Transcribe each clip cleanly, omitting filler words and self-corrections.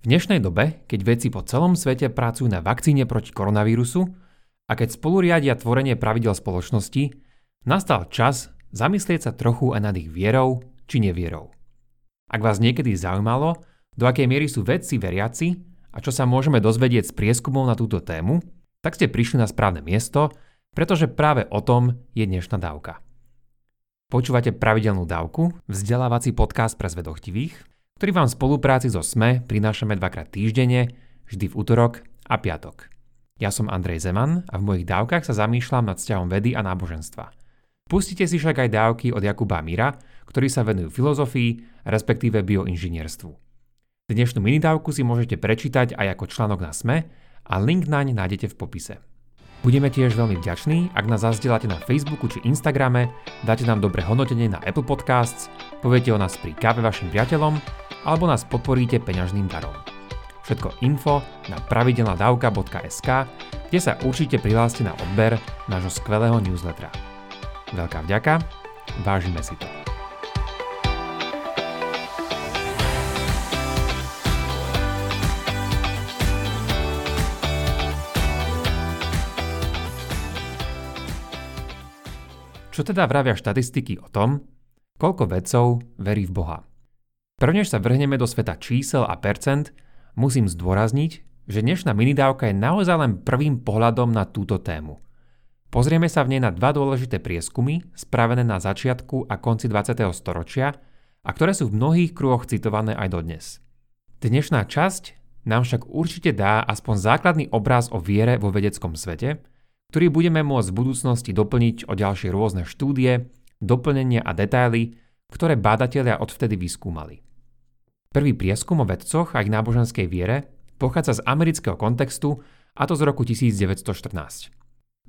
V dnešnej dobe, keď vedci po celom svete pracujú na vakcíne proti koronavírusu a keď spolu riadia tvorenie pravidel spoločnosti, nastal čas zamyslieť sa trochu aj nad ich vierou či nevierou. Ak vás niekedy zaujímalo, do akej miery sú vedci veriaci a čo sa môžeme dozvedieť z prieskumov na túto tému, tak ste prišli na správne miesto, pretože práve o tom je dnešná dávka. Počúvate pravidelnú dávku, vzdelávací podcast pre zvedochtivých, ktorý vám v spolupráci so SME prinášame dvakrát týždenne, vždy v utorok a piatok. Ja som Andrej Zeman a v mojich dávkach sa zamýšľam nad vzťahom vedy a náboženstva. Pustite si však aj dávky od Jakuba Mira, ktorí sa venujú filozofii, respektíve bioinžinierstvu. Dnešnú minidávku si môžete prečítať aj ako článok na SME a link naň nájdete v popise. Budeme tiež veľmi vďační, ak nás zazdielate na Facebooku či Instagrame, dáte nám dobré hodnotenie na Apple Podcasts, poviete o nás pri káve vašim priateľom alebo nás podporíte peňažným darom. Všetko info na pravidelnadavka.sk, kde sa určite prihláste na odber nášho skvelého newslettera. Veľká vďaka, vážime si to. Čo teda vravia štatistiky o tom, koľko vedcov verí v Boha? Prvnež sa vrhneme do sveta čísel a percent, musím zdôrazniť, že dnešná minidávka je naozaj len prvým pohľadom na túto tému. Pozrieme sa v nej na dva dôležité prieskumy, spravené na začiatku a konci 20. storočia a ktoré sú v mnohých kruhoch citované aj dodnes. Dnešná časť nám však určite dá aspoň základný obraz o viere vo vedeckom svete, ktorý budeme môcť v budúcnosti doplniť o ďalšie rôzne štúdie, doplnenia a detaily, ktoré bádatelia odvtedy vyskúmali. Prvý prieskum o vedcoch a ich náboženskej viere pochádza z amerického kontextu, a to z roku 1914.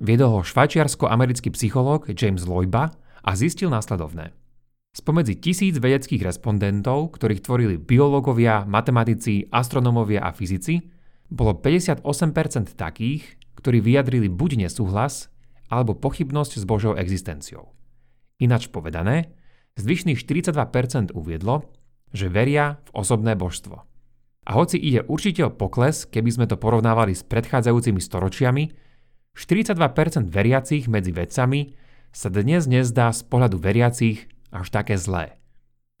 Viedol ho švajčiarsko-americký psychológ James Loyba a zistil následovné. Spomedzi 1000 vedeckých respondentov, ktorých tvorili biológovia, matematici, astronómovia a fyzici, bolo 58% takých, ktorí vyjadrili buď nesúhlas, alebo pochybnosť s Božou existenciou. Ináč povedané, zvyšných 42% uviedlo, že veria v osobné božstvo. A hoci ide určite o pokles, keby sme to porovnávali s predchádzajúcimi storočiami, 42% veriacich medzi vedcami sa dnes nezdá z pohľadu veriacich až také zlé.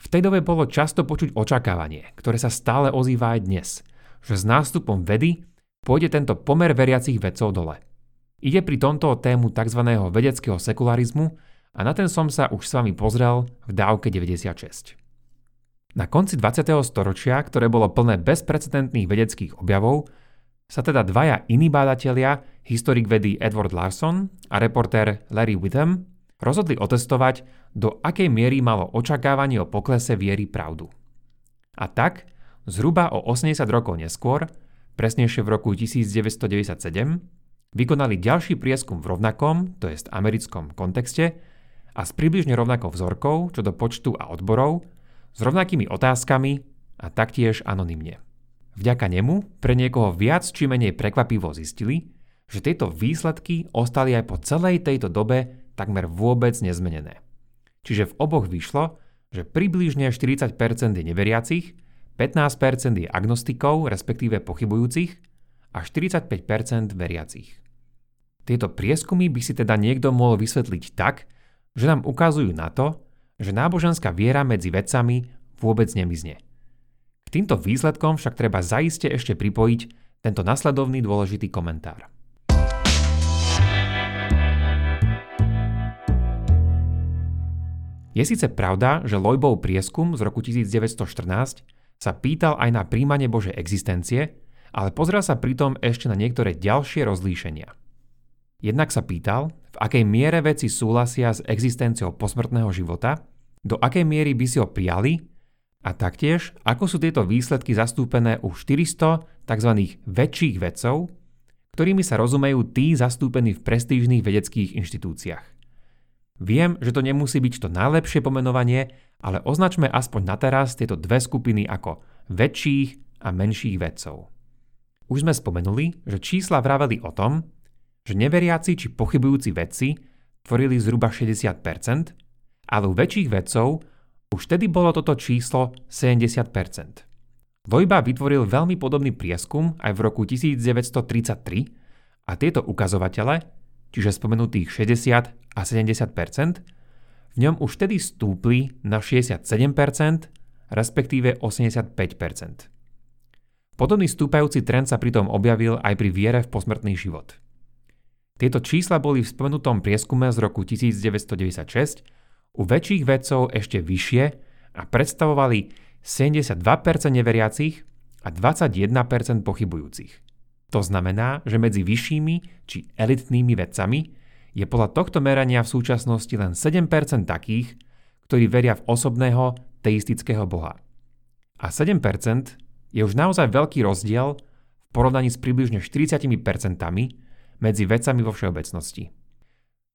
V tej dobe bolo často počuť očakávanie, ktoré sa stále ozýva aj dnes, že s nástupom vedy pôjde tento pomer veriacich vedcov dole. Ide pri tomto o tému tzv. Vedeckého sekularizmu a na ten som sa už s vami pozrel v dávke 96. Na konci 20. storočia, ktoré bolo plné bezprecedentných vedeckých objavov, sa teda dvaja iní bádatelia, historik vedy Edward Larson a reportér Larry Witham, rozhodli otestovať, do akej miery malo očakávanie o poklese viery pravdu. A tak, zhruba o 80 rokov neskôr, presnejšie v roku 1997, vykonali ďalší prieskum v rovnakom, to jest americkom kontexte a s približne rovnakou vzorkou, čo do počtu a odborov, s rovnakými otázkami a taktiež anonymne. Vďaka nemu pre niekoho viac či menej prekvapivo zistili, že tieto výsledky ostali aj po celej tejto dobe takmer vôbec nezmenené. Čiže v oboch vyšlo, že približne 40% je neveriacich, 15% je agnostikov, respektíve pochybujúcich a 45% veriacich. Tieto prieskumy by si teda niekto mohol vysvetliť tak, že nám ukazujú na to, že náboženská viera medzi vedcami vôbec nemizne. K týmto výsledkom však treba zaiste ešte pripojiť tento nasledovný dôležitý komentár. Je síce pravda, že Loybov prieskum z roku 1914 sa pýtal aj na príjmanie Božej existencie, ale pozrel sa pritom ešte na niektoré ďalšie rozlíšenia. Jednak sa pýtal, v akej miere vedci súhlasia s existenciou posmrtného života, do akej miery by si ho prijali a taktiež, ako sú tieto výsledky zastúpené u 400 tzv. Väčších vedcov, ktorými sa rozumejú tí zastúpení v prestížnych vedeckých inštitúciách. Viem, že to nemusí byť to najlepšie pomenovanie, ale označme aspoň na teraz tieto dve skupiny ako väčších a menších vedcov. Už sme spomenuli, že čísla vraveli o tom, že neveriaci či pochybujúci vedci tvorili zhruba 60%, ale u väčších vedcov už tedy bolo toto číslo 70%. Loyba vytvoril veľmi podobný prieskum aj v roku 1933 a tieto ukazovatele, čiže spomenutých 60 a 70%, v ňom už vtedy stúpli na 67%, respektíve 85%. Podobný stúpajúci trend sa pritom objavil aj pri viere v posmrtný život. Tieto čísla boli v spomenutom prieskume z roku 1996 u väčších vedcov ešte vyššie a predstavovali 72% neveriacich a 21% pochybujúcich. To znamená, že medzi vyššími či elitnými vedcami je podľa tohto merania v súčasnosti len 7% takých, ktorí veria v osobného teistického boha. A 7% je už naozaj veľký rozdiel v porovnaní s približne 40% medzi vedcami vo všeobecnosti.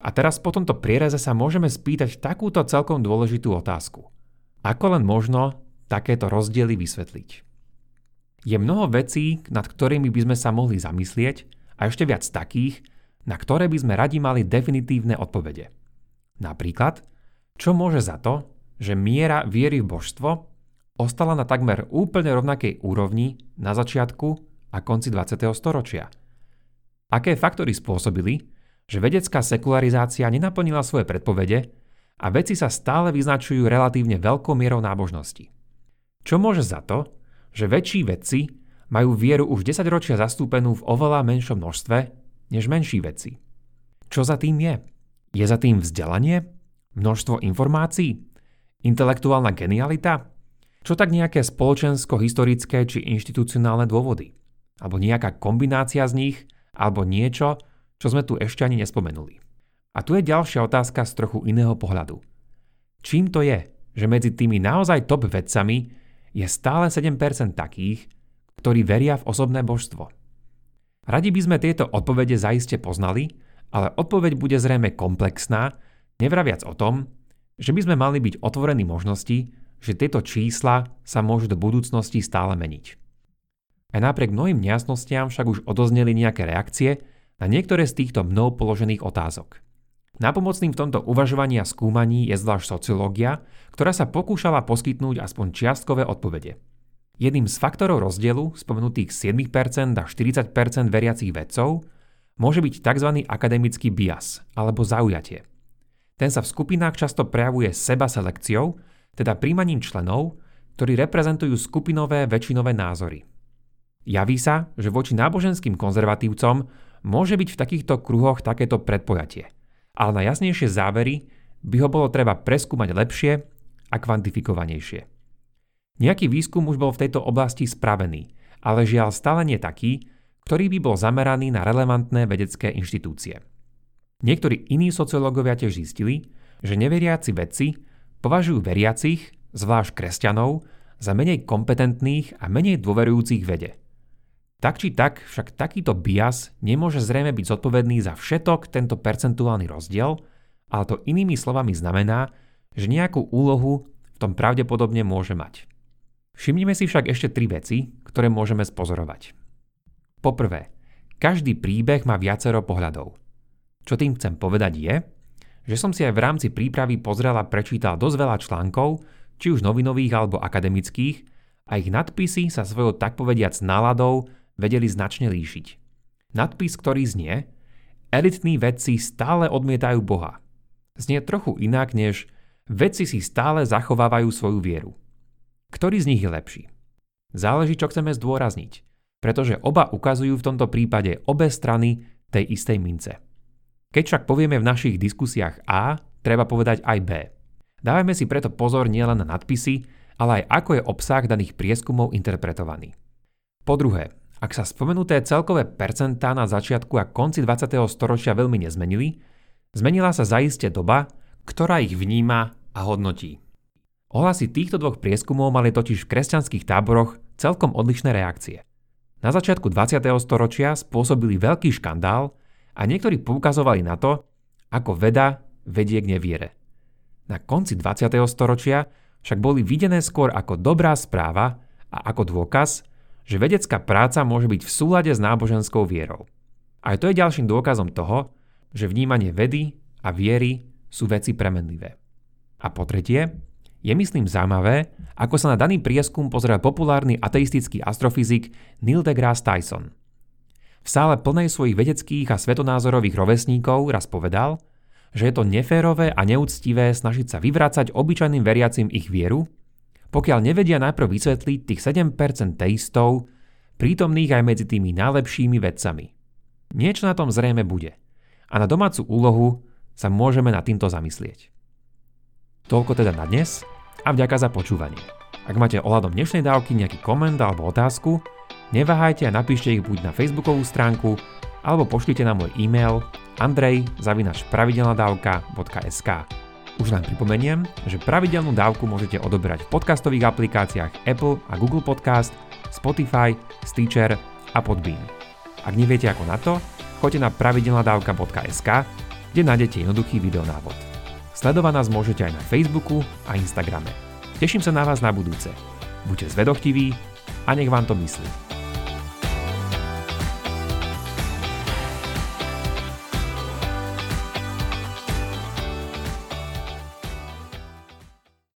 A teraz po tomto priereze sa môžeme spýtať takúto celkom dôležitú otázku. Ako len možno takéto rozdiely vysvetliť? Je mnoho vecí, nad ktorými by sme sa mohli zamyslieť, a ešte viac takých, na ktoré by sme radi mali definitívne odpovede. Napríklad, čo môže za to, že miera viery v božstvo ostala na takmer úplne rovnakej úrovni na začiatku a konci 20. storočia? Aké faktory spôsobili, že vedecká sekularizácia nenaplnila svoje predpovede a veci sa stále vyznačujú relatívne veľkou mierou nábožnosti? Čo môže za to, že väčší vedci majú vieru už 10 ročia zastúpenú v oveľa menšom množstve než menší veci? Čo za tým je? Je za tým vzdelanie? Množstvo informácií? Intelektuálna genialita? Čo tak nejaké spoločensko-historické či inštitucionálne dôvody? Alebo nejaká kombinácia z nich? Alebo niečo, čo sme tu ešte ani nespomenuli? A tu je ďalšia otázka z trochu iného pohľadu. Čím to je, že medzi tými naozaj top vedcami je stále 7% takých, ktorí veria v osobné božstvo? Radi by sme tieto odpovede zaiste poznali, ale odpoveď bude zrejme komplexná, nevraviac o tom, že by sme mali byť otvorení možnosti, že tieto čísla sa môžu do budúcnosti stále meniť. Aj napriek mnohým nejasnostiam však už odozneli nejaké reakcie na niektoré z týchto mnou položených otázok. Napomocným v tomto uvažovaní a skúmaní je zvlášť sociológia, ktorá sa pokúšala poskytnúť aspoň čiastkové odpovede. Jedným z faktorov rozdielu spomenutých 7% a 40% veriacich vedcov môže byť tzv. Akademický bias alebo zaujatie. Ten sa v skupinách často prejavuje sebaselekciou, teda príjmaním členov, ktorí reprezentujú skupinové väčšinové názory. Javí sa, že voči náboženským konzervatívcom môže byť v takýchto kruhoch takéto predpojatie, ale na jasnejšie závery by ho bolo treba preskúmať lepšie a kvantifikovanejšie. Nejaký výskum už bol v tejto oblasti spravený, ale žiaľ stále nie taký, ktorý by bol zameraný na relevantné vedecké inštitúcie. Niektorí iní sociológovia tiež zistili, že neveriaci vedci považujú veriacich, zvlášť kresťanov, za menej kompetentných a menej dôverujúcich vede. Tak či tak, však takýto bias nemôže zrejme byť zodpovedný za všetok tento percentuálny rozdiel, ale to inými slovami znamená, že nejakú úlohu v tom pravdepodobne môže mať. Všimnime si však ešte tri veci, ktoré môžeme spozorovať. Po prvé, každý príbeh má viacero pohľadov. Čo tým chcem povedať je, že som si aj v rámci prípravy pozrel a prečítal dosť veľa článkov, či už novinových alebo akademických, a ich nadpisy sa svojou tak povediac náladou vedeli značne líšiť. Nadpis, ktorý znie: elitní vedci stále odmietajú Boha, znie trochu inak než vedci si stále zachovávajú svoju vieru. Ktorý z nich je lepší? Záleží, čo chceme zdôrazniť, pretože oba ukazujú v tomto prípade obe strany tej istej mince. Keď však povieme v našich diskusiách A, treba povedať aj B. Dávajme si preto pozor nielen na nadpisy, ale aj ako je obsah daných prieskumov interpretovaný. Po druhé, ak sa spomenuté celkové percentá na začiatku a konci 20. storočia veľmi nezmenili, zmenila sa zaiste doba, ktorá ich vníma a hodnotí. Ohlasy týchto dvoch prieskumov mali totiž v kresťanských táboroch celkom odlišné reakcie. Na začiatku 20. storočia spôsobili veľký škandál a niektorí poukazovali na to, ako veda vedie k neviere. Na konci 20. storočia však boli videné skôr ako dobrá správa a ako dôkaz, že vedecká práca môže byť v súlade s náboženskou vierou. Aj to je ďalším dôkazom toho, že vnímanie vedy a viery sú veci premenlivé. A po tretie, Je myslím zaujímavé, ako sa na daný prieskum pozerá populárny ateistický astrofyzik Neil deGrasse Tyson. V sále plnej svojich vedeckých a svetonázorových rovesníkov raz povedal, že je to neférové a neúctivé snažiť sa vyvracať obyčajným veriacim ich vieru, pokiaľ nevedia najprv vysvetliť tých 7% teistov, prítomných aj medzi tými najlepšími vedcami. Niečo na tom zrejme bude a na domácu úlohu sa môžeme nad týmto zamyslieť. Toľko teda na dnes a vďaka za počúvanie. Ak máte ohľadom dnešnej dávky nejaký koment alebo otázku, neváhajte a napíšte ich buď na facebookovú stránku alebo pošlite na môj e-mail andrej@pravidelnadavka.sk. Už len pripomeniem, že pravidelnú dávku môžete odoberať v podcastových aplikáciách Apple a Google Podcast, Spotify, Stitcher a Podbean. Ak neviete ako na to, choďte na pravidelnadavka.sk, kde nájdete jednoduchý videonávod. Sledovať nás môžete aj na Facebooku a Instagrame. Teším sa na vás na budúce. Buďte zvedochtiví a nech vám to myslí.